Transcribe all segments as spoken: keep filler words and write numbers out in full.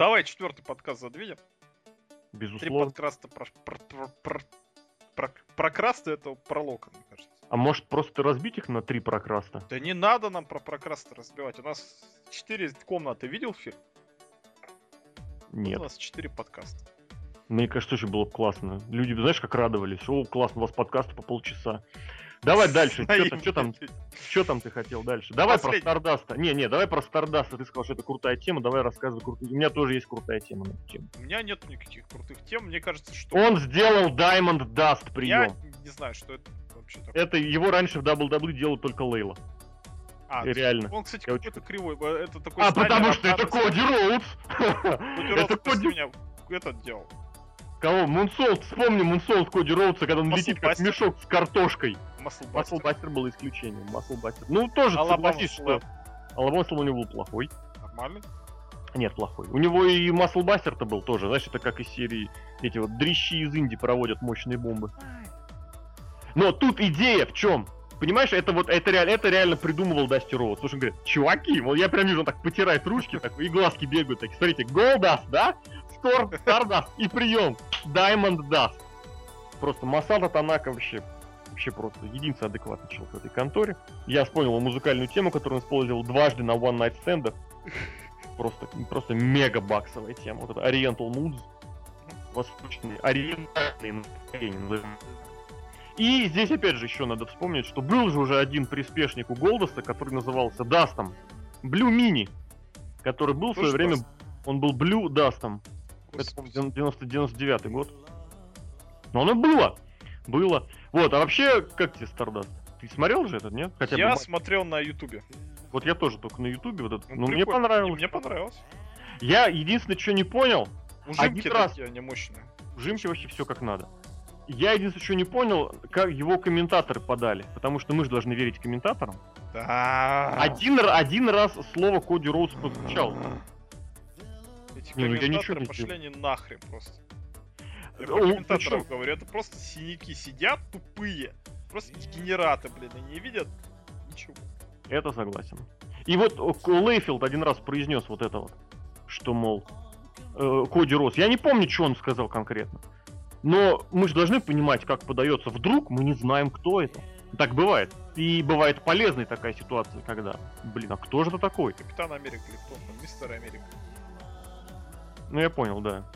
Давай четвертый подкаст задвинем. Безусловно. Три подкаста про, про, про, про, про, прокрасты — это пролог, мне кажется. А может просто разбить их на три прокраста? Да не надо нам про прокрасты разбивать. У нас четыре комнаты. Видел фильм? Нет. Ну, у нас четыре подкаста. Мне кажется, очень было классно. Люди, знаешь, как радовались. О, классно, у вас подкасты по полчаса. Давай дальше. Что там, что там, что там ты хотел дальше? Давай Последний. про Стардаста. Не, не, давай про Стардаста. Ты сказал, что это крутая тема. Давай рассказывай крутую. У меня тоже есть крутая тема на эту тему. У меня нет никаких крутых тем. Мне кажется, что... Он сделал Diamond Dust прием. Я не знаю, что это вообще такое. Это его раньше в дабл ю дабл ю и делал только Лейла. А, реально. Он, кстати, Я какой-то очень... кривой. Это такой... А, потому что это Коди Роудс. Коди Роудс после меня этот делал. Кого? Мунсолт. Вспомни Мунсолт Коди Роудса, когда он летит как мешок с картошкой. Muscle Buster. Muscle Buster был исключением. Muscle Buster. Ну, тоже согласись, что Алабама Слэм у него был плохой. Нормальный? Нет, плохой. У него и Muscle Buster-то был тоже. Знаешь, это как из серии эти вот дрищи из Индии проводят мощные бомбы. Но тут идея в чем? Понимаешь, это вот это, реаль, это реально придумывал Дасти Роуз. Потому что он говорит, чуваки, вот я прям вижу, он так потирает ручки, так, и глазки бегают такие. Смотрите, Голдаст, да? Стор, Стардаст и прием. Diamond Dust. Просто Масато Танака вообще... Вообще просто единственный адекватный человек в этой конторе. Я вспомнил музыкальную тему, которую он использовал дважды на One Night Stand. Просто, просто мега баксовая тема. Вот это Oriental Moods. Восточные, ориентальные настроения. И здесь опять же еще надо вспомнить, что был же уже один приспешник у Голдаста, который назывался Дастом. Blue Mini. Который был в свое время... Он был Blue Dust'ом. Это девяносто девятый год. Но оно было. Было. Вот, а вообще, как тебе Стардаст? Ты смотрел же этот, нет? Хотя я бы... смотрел на Ютубе. Вот я тоже только на Ютубе. Вот ну, мне понравилось. Мне понравилось. Я единственное, что не понял... Ужимки один раз... такие, они мощные. Ужимки вообще все как надо. Я единственное, что не понял, как его комментаторы подали. Потому что мы же должны верить комментаторам. Да. Один, один раз слово Коди Роудс прозвучало. Эти комментаторы пошли не нахрен просто. Я про комментаторов говорю, это просто синяки сидят тупые, просто генераты, блин, и не видят ничего. Это согласен. И вот Лейфилд один раз произнес вот это вот, что, мол, э, Коди Роуз, я не помню, что он сказал конкретно, но мы же должны понимать, как подается, вдруг мы не знаем, кто это. Так бывает. И бывает полезной такая ситуация, когда, блин, а кто же это такой? Капитан Америка или кто там, Мистер Америка. Ну я понял, да.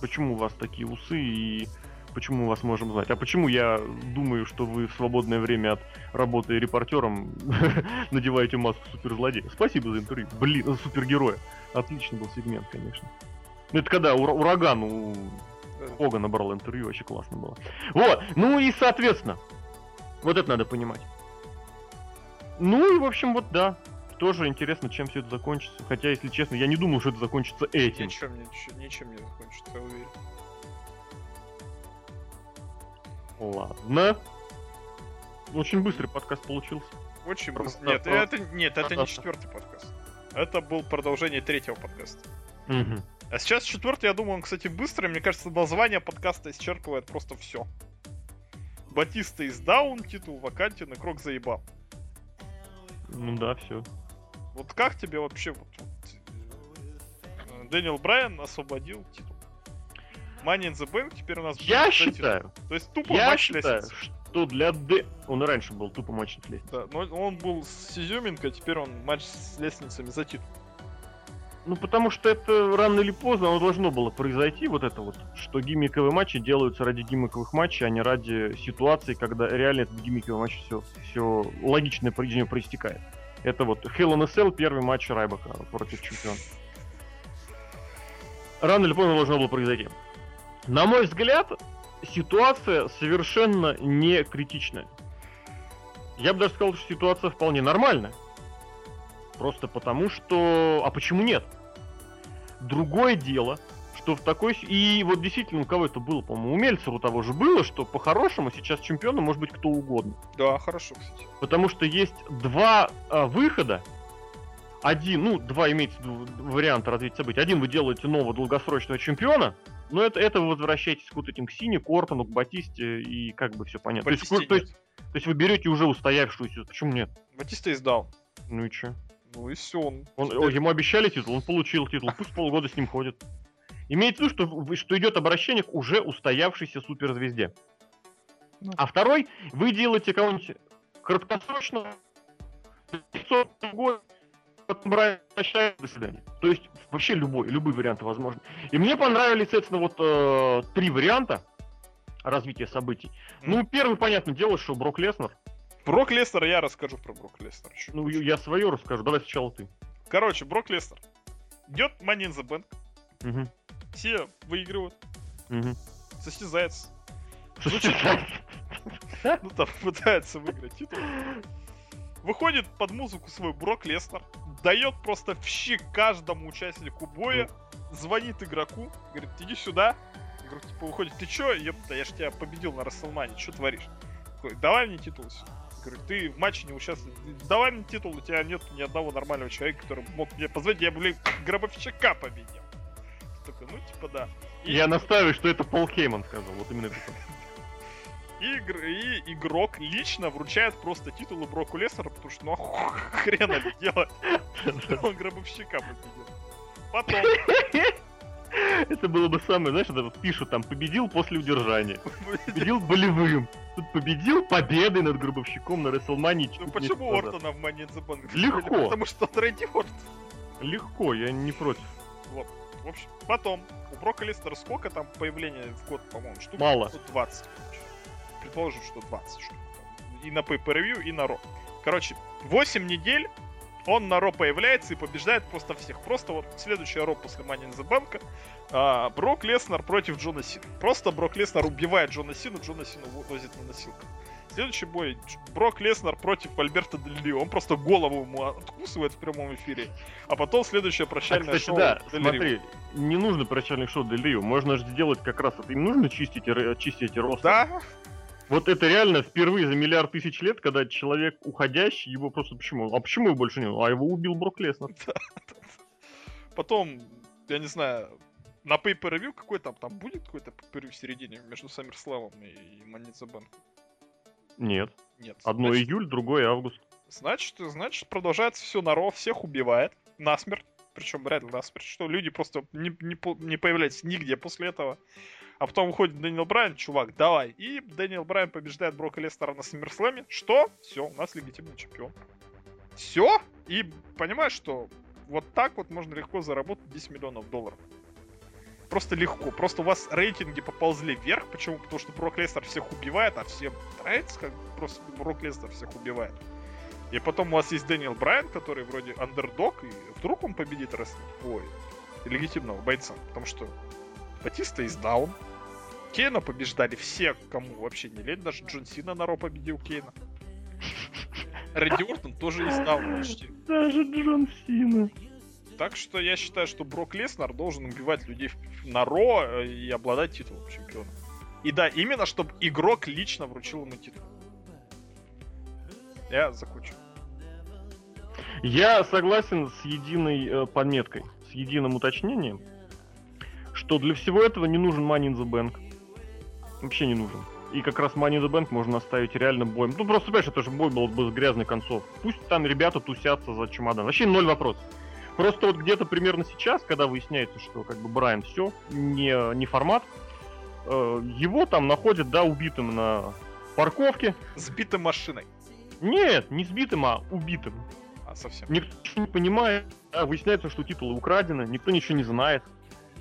Почему у вас такие усы и почему вас можем знать? А почему я думаю, что вы в свободное время от работы репортером надеваете маску суперзлодея? Спасибо за интервью. Блин, супергероя. Отличный был сегмент, конечно. Ну это когда ура- ураган у Огана брал интервью, вообще классно было. Вот, ну и соответственно, вот это надо понимать. Ну и в общем вот да. Тоже интересно, чем все это закончится. Хотя, если честно, я не думал, что это закончится этим. Ничем, ничем, ничем не закончится, я уверен. Ладно. Очень быстрый подкаст получился. Очень быстрый. Нет, про... это, нет, это не четвертый подкаст. Это был продолжение третьего подкаста. Угу. А сейчас четвертый, я думаю, он, кстати, быстрый. Мне кажется, название подкаста исчерпывает просто все. Батиста из Даун, титул вакантен и Крок заебал. Ну да, все. Вот как тебе вообще вот, вот, Дэниел Брайан освободил титул? Money in the Bank теперь у нас... Я считаю, то есть, тупо я считаю, что для Д... Он и раньше был тупо матч с лестницей. Да, но он был с изюминкой, теперь он матч с лестницами за титул. Ну потому что это рано или поздно оно должно было произойти, вот это вот, что гиммиковые матчи делаются ради гиммиковых матчей, а не ради ситуации, когда реально этот гиммиковый матч все, все логичное поведение проистекает. Это вот Hell in a Cell, первый матч Райбака против чемпиона. Рано или поздно должно было произойти. На мой взгляд, ситуация совершенно не критичная. Я бы даже сказал, что ситуация вполне нормальная. Просто потому что... А почему нет? Другое дело, что в такой... И вот действительно у кого это было, по-моему, у Мельцера у того же было, что по-хорошему сейчас чемпионом может быть кто угодно. Да, хорошо, кстати. Потому что есть два а, выхода. Один, ну, два имеется варианта развития событий. Один, вы делаете нового долгосрочного чемпиона, но это, это вы возвращаетесь к вот этим к Сине, к Ортону, к Батисте, и как бы все понятно. То есть, то, есть, то есть вы берете уже устоявшуюся... Почему нет? Батиста издал. Ну и че? Ну и все. Он... Он, ему обещали титул, он получил титул, пусть полгода с ним ходит. Имеется в виду, что, что идет обращение к уже устоявшейся суперзвезде. Ну. А второй, вы делаете кого-нибудь краткосрочно, год, прощаю, до свидания. То есть вообще любой, любые варианты возможны. И мне понравились, соответственно, вот э, три варианта развития событий. Mm. Ну, первый, понятное дело, что Брок Леснер. Брок Леснер, я расскажу про Брок Леснер. Ну, я, я свое расскажу, давай сначала ты. Короче, Брок Леснер. Идет Money in the Bank. Угу. Все выигрывают. Угу. Состязается. Состязается. Ну там пытается выиграть титул. Выходит под музыку свой Брок Леснер. Дает просто в щи каждому участнику боя. Звонит игроку. Говорит, иди сюда. Игрок типа выходит, ты чё? Ёпта, я ж тебя победил на WrestleMania, чё творишь? Такой, давай мне титул. Говорю, ты в матче не участвуешь. Давай мне титул, у тебя нет ни одного нормального человека, который мог мне позвать. Я, блин, Гробовщика победил. Такой, ну типа да. И... Я настаиваю, что это Пол Хейман сказал, вот именно это. И игрок лично вручает просто титулы Броку Леснеру, потому что ну охрена ли делать. Он Гробовщика победил. Потом. Это было бы самое, знаешь, это вот пишут там, победил после удержания. Победил болевым. Тут победил победой над Гробовщиком на WrestleMania. Ну почему Ортона в Money in the Bank? Легко. Потому что он Рэнди Ортон. Легко, я не против. Вот. В общем, потом, у Брока Леснера сколько там появления в год, по-моему, штук? Мало. двадцать. Предположим, что двадцать штук. И на pay-per-view, и на Ро. Короче, восемь недель он на Ро появляется и побеждает просто всех. Просто вот следующая Ро после Money in the Bank. А, Брок Леснер против Джона Сина. Просто Брок Леснер убивает Джона Сину, Джона Сину возит на носилках. Следующий бой Брок Леснер против Альберто Дель Рио. Он просто голову ему откусывает в прямом эфире. А потом следующее прощальное а, кстати, шоу да, Дель Рио. Смотри, не нужно прощальных шоу Дель Рио. Можно же сделать как раз это. Им нужно чистить, чистить рост. Да. Вот это реально впервые за миллиард тысяч лет, когда человек уходящий, его просто почему? А почему его больше нет? А его убил Брок Леснер. Потом, я не знаю... На pay-per-view какой там? Там будет какой-то pay-per-view в середине между SummerSlam и Money in the Bank? Нет. Нет. Одно значит, июль, другое август. Значит, значит, продолжается все на Ро, всех убивает. Насмерть. Причем реально насмерть. Что люди просто не, не, не появлялись нигде после этого. А потом выходит Дэниел Брайан, чувак, давай. И Дэниел Брайан побеждает Брока Леснера на SummerSlam. Что? Все, у нас легитимный чемпион. Все? И понимаешь, что вот так вот можно легко заработать десять миллионов долларов. Просто легко. Просто у вас рейтинги поползли вверх. Почему? Потому что Брок Леснер всех убивает, а всем нравится, как просто Брок Леснер всех убивает. И потом у вас есть Дэниел Брайан, который вроде андердог, и вдруг он победит раз... Ой, легитимного бойца. Потому что Батиста из даун. Кейна побеждали все, кому вообще не лень. Даже Джон Сина на Ро победил Кейна. Рэнди Ортон тоже из даун почти. Даже Джон Сина. Так что я считаю, что Брок Леснер должен убивать людей на Ро и обладать титулом чемпиона. И да, именно чтобы игрок лично вручил ему титул. Я закончу. Я согласен с единой э, подметкой, с единым уточнением, что для всего этого не нужен Money in the Bank. Вообще не нужен. И как раз Money in the Bank можно оставить реально боем. Ну просто, понимаешь, это же бой был бы с грязной концов. Пусть там ребята тусятся за чемодан. Вообще ноль вопросов. Просто вот где-то примерно сейчас, когда выясняется, что как бы Брайан все, не, не формат, э, его там находят, да, убитым на парковке. Сбитым машиной. Нет, не сбитым, а убитым. А совсем. Никто ничего не понимает, да, выясняется, что титулы украдены, никто ничего не знает.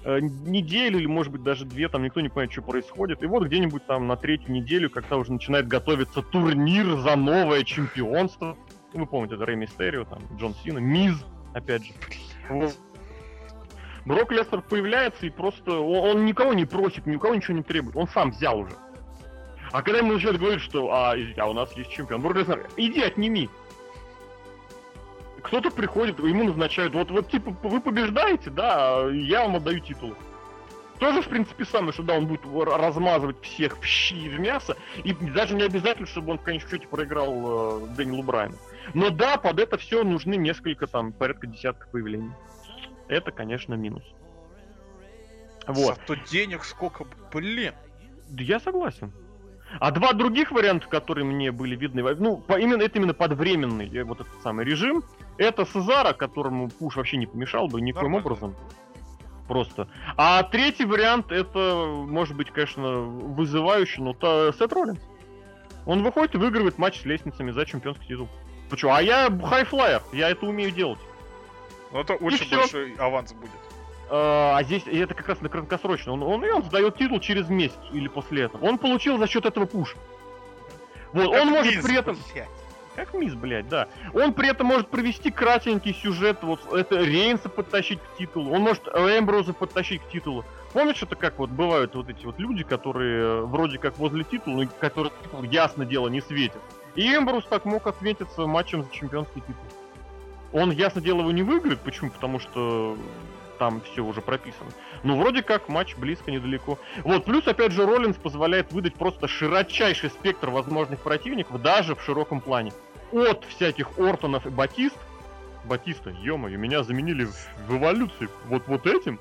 Э, неделю или, может быть, даже две, там никто не понимает, что происходит. И вот где-нибудь там на третью неделю, когда уже начинает готовиться турнир за новое чемпионство. Вы помните, это Рей Мистерио, там, Джон Сина, Миз. Опять же. Вот. Брок Леснер появляется и просто... Он, он никого не просит, ни у кого ничего не требует. Он сам взял уже. А когда ему начинают говорить, что а, а у нас есть чемпион, Брок Леснер, иди отними. Кто-то приходит, ему назначают, вот, вот типа вы побеждаете, да, я вам отдаю титул. Тоже, в принципе, самое, что да, он будет размазывать всех в щи и в мясо. И даже не обязательно, чтобы он в конечном счете проиграл э, Дэниелу Брайану. Но да, под это все нужны несколько, там, порядка десятка появлений. Это, конечно, минус. Вот. Зато денег сколько, блин. Да я согласен. А два других варианта, которые мне были видны, ну, по, именно, это именно подвременный вот этот самый режим. Это Сезара, которому пуш вообще не помешал бы никоим Нормально. образом. Просто. А третий вариант, это может быть, конечно, вызывающий, но это Сет Роллинс. Он выходит и выигрывает матч с лестницами за чемпионский титул. Почему? А я хайфлайер, я это умею делать. Ну это очень большой аванс будет. А здесь это как раз на краткосрочно. Он, он, и он сдает титул через месяц или после этого. Он получил за счет этого пуш. Вот, как он Миз, может при этом... Блядь. Как Миз, блядь, да. Он при этом может провести кратенький сюжет. Вот это Рейнса подтащить к титулу. Он может Эмброуза подтащить к титулу. Помнишь, это как вот бывают вот эти вот люди, которые вроде как возле титула, но которые титул, ясно дело, не светят. И Эмброуз так мог отметиться матчем за чемпионский титул. Он, ясно дело, его не выиграет. Почему? Потому что... там все уже прописано. Ну, вроде как, матч близко, недалеко. Вот, плюс, опять же, Роллинс позволяет выдать просто широчайший спектр возможных противников, даже в широком плане. От всяких Ортонов и Батист. Батиста, ё-моё, меня заменили в эволюции вот, вот этим.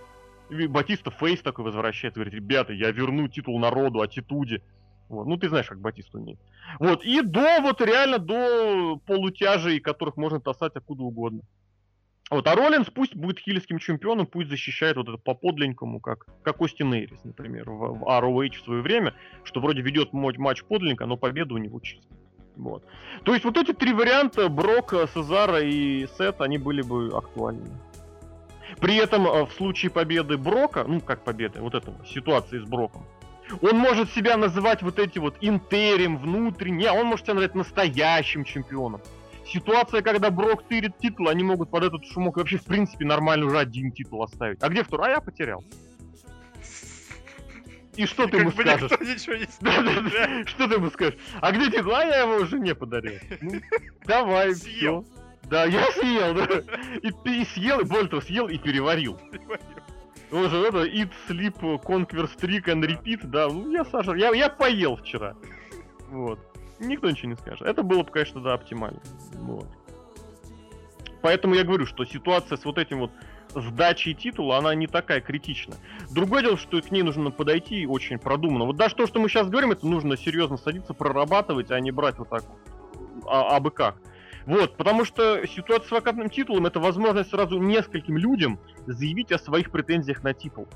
И Батиста фейс такой возвращается, говорит, ребята, я верну титул народу, аттитуде. Вот. Ну, ты знаешь, как Батиста умеет. Вот, и до, вот реально, до полутяжей, которых можно таскать откуда угодно. Вот, а Роллинс пусть будет хилевским чемпионом, пусть защищает вот это по-подленькому, как, как Остин Эйрис, например, в, в ар о эйч в свое время, что вроде ведет матч подлинника, но победа у него чистая. Вот. То есть вот эти три варианта, Брок, Сезара и Сет, они были бы актуальны. При этом в случае победы Брока, ну как победы, вот эта ситуация с Броком, он может себя называть вот эти вот интерим, внутренне, он может себя называть настоящим чемпионом. Ситуация, когда Брок тырит титул, они могут под этот шумок вообще, в принципе, нормально уже один титул оставить. А где второй? А я потерял. И что ты ему скажешь? Что ты ему скажешь? А где титул? А я его уже не подарил. Давай, все. Да, я съел, да. И съел, и более того, съел и переварил. Уже это Eat, Sleep, Conquer, Streak and Repeat, да. Ну, я сажал, я поел вчера. Вот. Никто ничего не скажет. Это было бы, конечно, да, оптимально. Вот. Поэтому я говорю, что ситуация с вот этим вот сдачей титула, она не такая критична. Другое дело, что к ней нужно подойти очень продуманно. Вот даже то, что мы сейчас говорим, это нужно серьезно садиться, прорабатывать, а не брать вот так а- абы как. Вот, потому что ситуация с вакантным титулом — это возможность сразу нескольким людям заявить о своих претензиях на титул.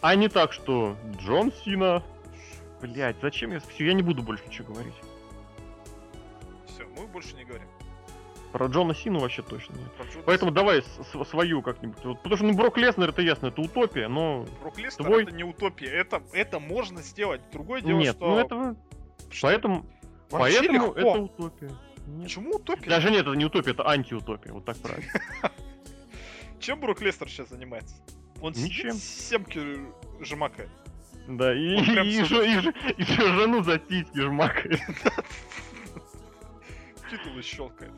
А не так, что Джон Сина... Блять, зачем я... Все, я не буду больше ничего говорить. Все, мы больше не говорим. Про Джона Сину вообще точно нет. Поэтому Сина. Давай с- свою как-нибудь. Вот, потому что, ну, Брок Леснер, это ясно, это утопия, но... Брок Леснер твой... это не утопия, это, это можно сделать. Другое дело, нет, что... Нет, ну этого... Что? Поэтому... Вообще поэтому легко. Это утопия. Нет. Почему утопия? Даже нет, это не утопия, это антиутопия, вот так правильно. Чем Брок Леснер сейчас занимается? Он сидит семки жмакает. Да, и, и, и, ж, и, ж, и жену за титьки жмакает. Титулы щелкает.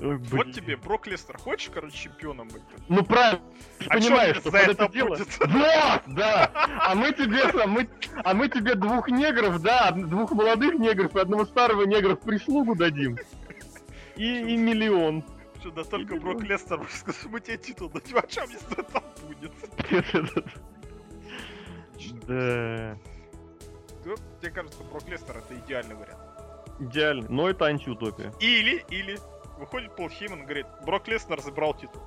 Вот тебе, Брок Леснер, хочешь, короче, чемпионом быть? Ну правильно, понимаешь, что под это дело... Вот, да! А мы тебе двух негров, да, двух молодых негров и одного старого негра в прислугу дадим. И миллион. Что, да только Брок Леснер, мы тебе титул дадим, а чем если там будет? Да. Мне кажется, Брок Леснер — это идеальный вариант. Идеальный, но это антиутопия. Или, или, выходит Пол Хейман и говорит, Брок Леснер забрал титул.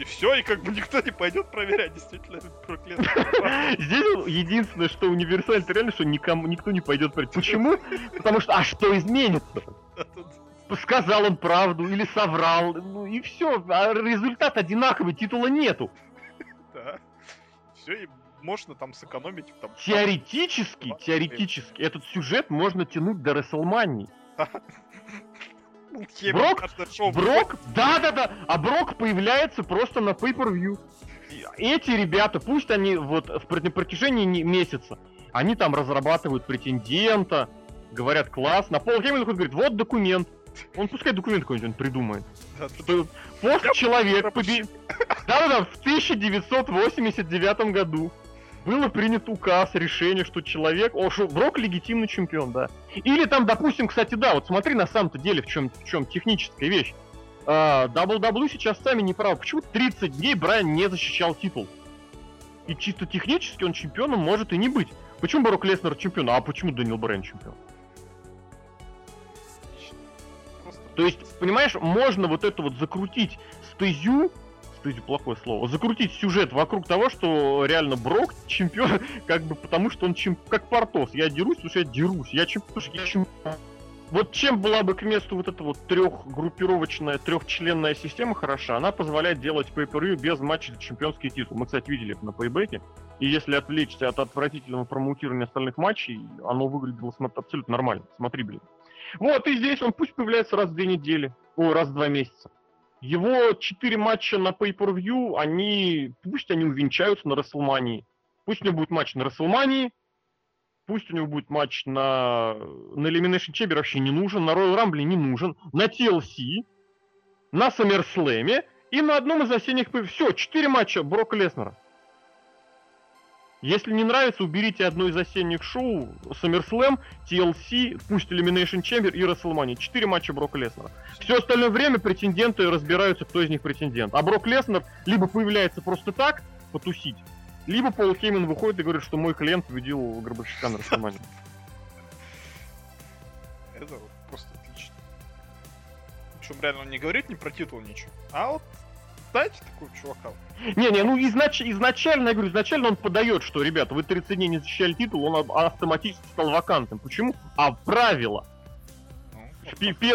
И все, и как бы никто не пойдет проверять, действительно, Брок Леснер. Здесь единственное, что универсально, это реально, что никто не пойдет проверять. Почему? Потому что, а что изменится? Сказал он правду или соврал, ну и все, а результат одинаковый, титула нету. Да, все, и можно там сэкономить. Там, теоретически, там... теоретически, этот сюжет можно тянуть до WrestleMania. Брок, Брок, да-да-да, а Брок появляется просто на pay-per-view. Эти ребята, пусть они вот на протяжении месяца, они там разрабатывают претендента, говорят классно, а Пол Хейман говорит, вот документ. Он пускай документ какой-нибудь он придумает. Пост человек победил. Да-да-да, в тысяча девятьсот восемьдесят девятом году было принято указ, решение, что человек... О, что Брок легитимный чемпион, да. Или там, допустим, кстати, да, вот смотри, на самом-то деле, в чем, в чем техническая вещь. Uh, дабл ю дабл ю и сейчас сами не правы. Почему тридцать дней Брайан не защищал титул? И чисто технически он чемпионом может и не быть. Почему Брок Леснер чемпион? А почему Дэниел Брайан чемпион? То есть, понимаешь, можно вот это вот закрутить стезю, стезю плохое слово, закрутить сюжет вокруг того, что реально Брок чемпион, как бы потому, что он чемпион, как Портос, я дерусь, потому что я дерусь, я чемпион, потому что я чемпион. Вот чем была бы к месту вот эта вот трехгруппировочная, трехчленная система хороша, она позволяет делать pay-per-view без матча за чемпионский титул. Мы, кстати, видели это на пейбеке. И если отвлечься от отвратительного промоутирования остальных матчей, оно выглядело абсолютно нормально. Смотри, блин. Вот, и здесь он пусть появляется раз в две недели, о, раз в два месяца. Его четыре матча на pay-per-view, они, пусть они увенчаются на WrestleMania. Пусть у него будет матч на WrestleMania, пусть у него будет матч на, на Elimination Chamber вообще не нужен, на Royal Rumble не нужен, на ти эл си, на SummerSlam и на одном из осенних... Все, четыре матча Брока Леснера. Если не нравится, уберите одно из осенних шоу, SummerSlam, ти эл си, пусть Elimination Chamber и WrestleMania. Четыре матча Брока Леснера. Все остальное время претенденты разбираются, кто из них претендент. А Брок Леснер либо появляется просто так, потусить, либо Пол Хейман выходит и говорит, что мой клиент победил Гробовщика на Росомане. Это вот просто отлично. Причем реально он не говорит ни про титул, ничего. А вот дайте такого чувака. Не-не, ну изнач... изначально, я говорю, изначально он подает, что, ребята, вы тридцать дней не защищали титул, он автоматически стал вакантным. Почему? А правило. Ну,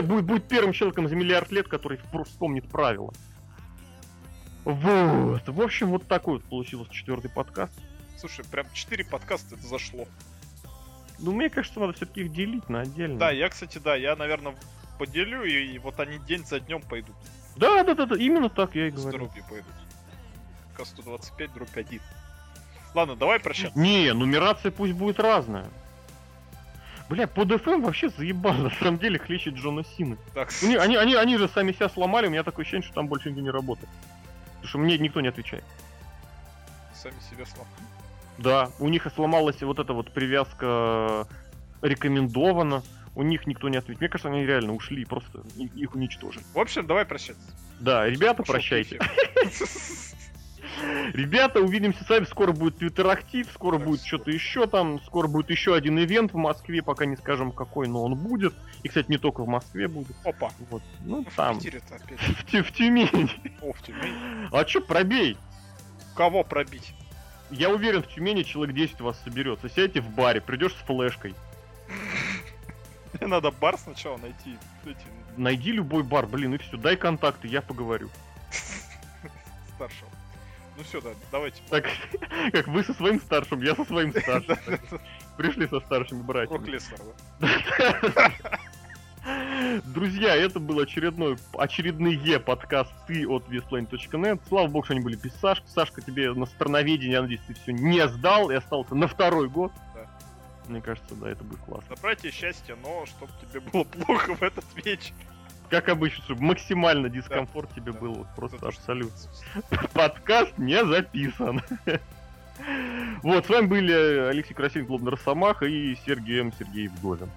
вот будет первым человеком за миллиард лет, который вспомнит правила. Вот, в общем, вот такой вот получился четвертый подкаст. Слушай, прям четыре подкаста, это зашло. Ну, мне кажется, надо все-таки их делить на отдельно. Да, я, кстати, да, я, наверное, поделю, и, и вот они день за днем пойдут. Да, да, да, да, именно так я и говорю. Здоровье пойдут. Подкаст сто двадцать пять, дробь один. Ладно, давай прощаться. Не, нумерация пусть будет разная. Бля, под эф эм вообще заебал, на самом деле, хлещет Джона Сина. Так. Они, они, они, они же сами себя сломали, у меня такое ощущение, что там больше нигде не работает. Потому что мне никто не отвечает. Сами себя сломали. Да, у них и сломалась вот эта вот привязка рекомендована. У них никто не ответит. Мне кажется, они реально ушли, просто их уничтожили. В общем, давай прощаться. Да, ребята, Пошел прощайте. Ребята, увидимся с вами. Скоро будет твиттер-актив, скоро будет что-то еще там. Скоро будет еще один ивент в Москве. Пока не скажем какой, но он будет. И, кстати, не только в Москве будет. Опа. Вот. Ну, в там. Питере-то опять. В, в, в Тюмени. О, в Тюмени. А что, пробей? Кого пробить? Я уверен, в Тюмени человек десять вас соберется. Сядьте в баре, придешь с флешкой. Мне надо бар сначала найти. Найди любой бар, блин, и все. Дай контакты, я поговорю. Старшего. Ну все, да, давайте. Так, как вы со своим старшим, я со своим старшим. Пришли со старшими братьями. Брок Леснер, да? Друзья, это был очередной, очередные подкасты от ви эс планет точка нет. Слава богу, что они были без Сашки. Сашка, тебе на страноведение, я надеюсь, ты все не сдал и остался на второй год. Да. Мне кажется, да, это будет классно. Добра тебе счастья, но чтобы тебе было плохо в этот вечер. Как обычно, чтобы максимально дискомфорт да, тебе да, был, просто это абсолютно. Что-то. Подкаст не записан. Вот, с вами были Алексей Красильников, Лобнер Самах и Сергей М. Сергеев Голин.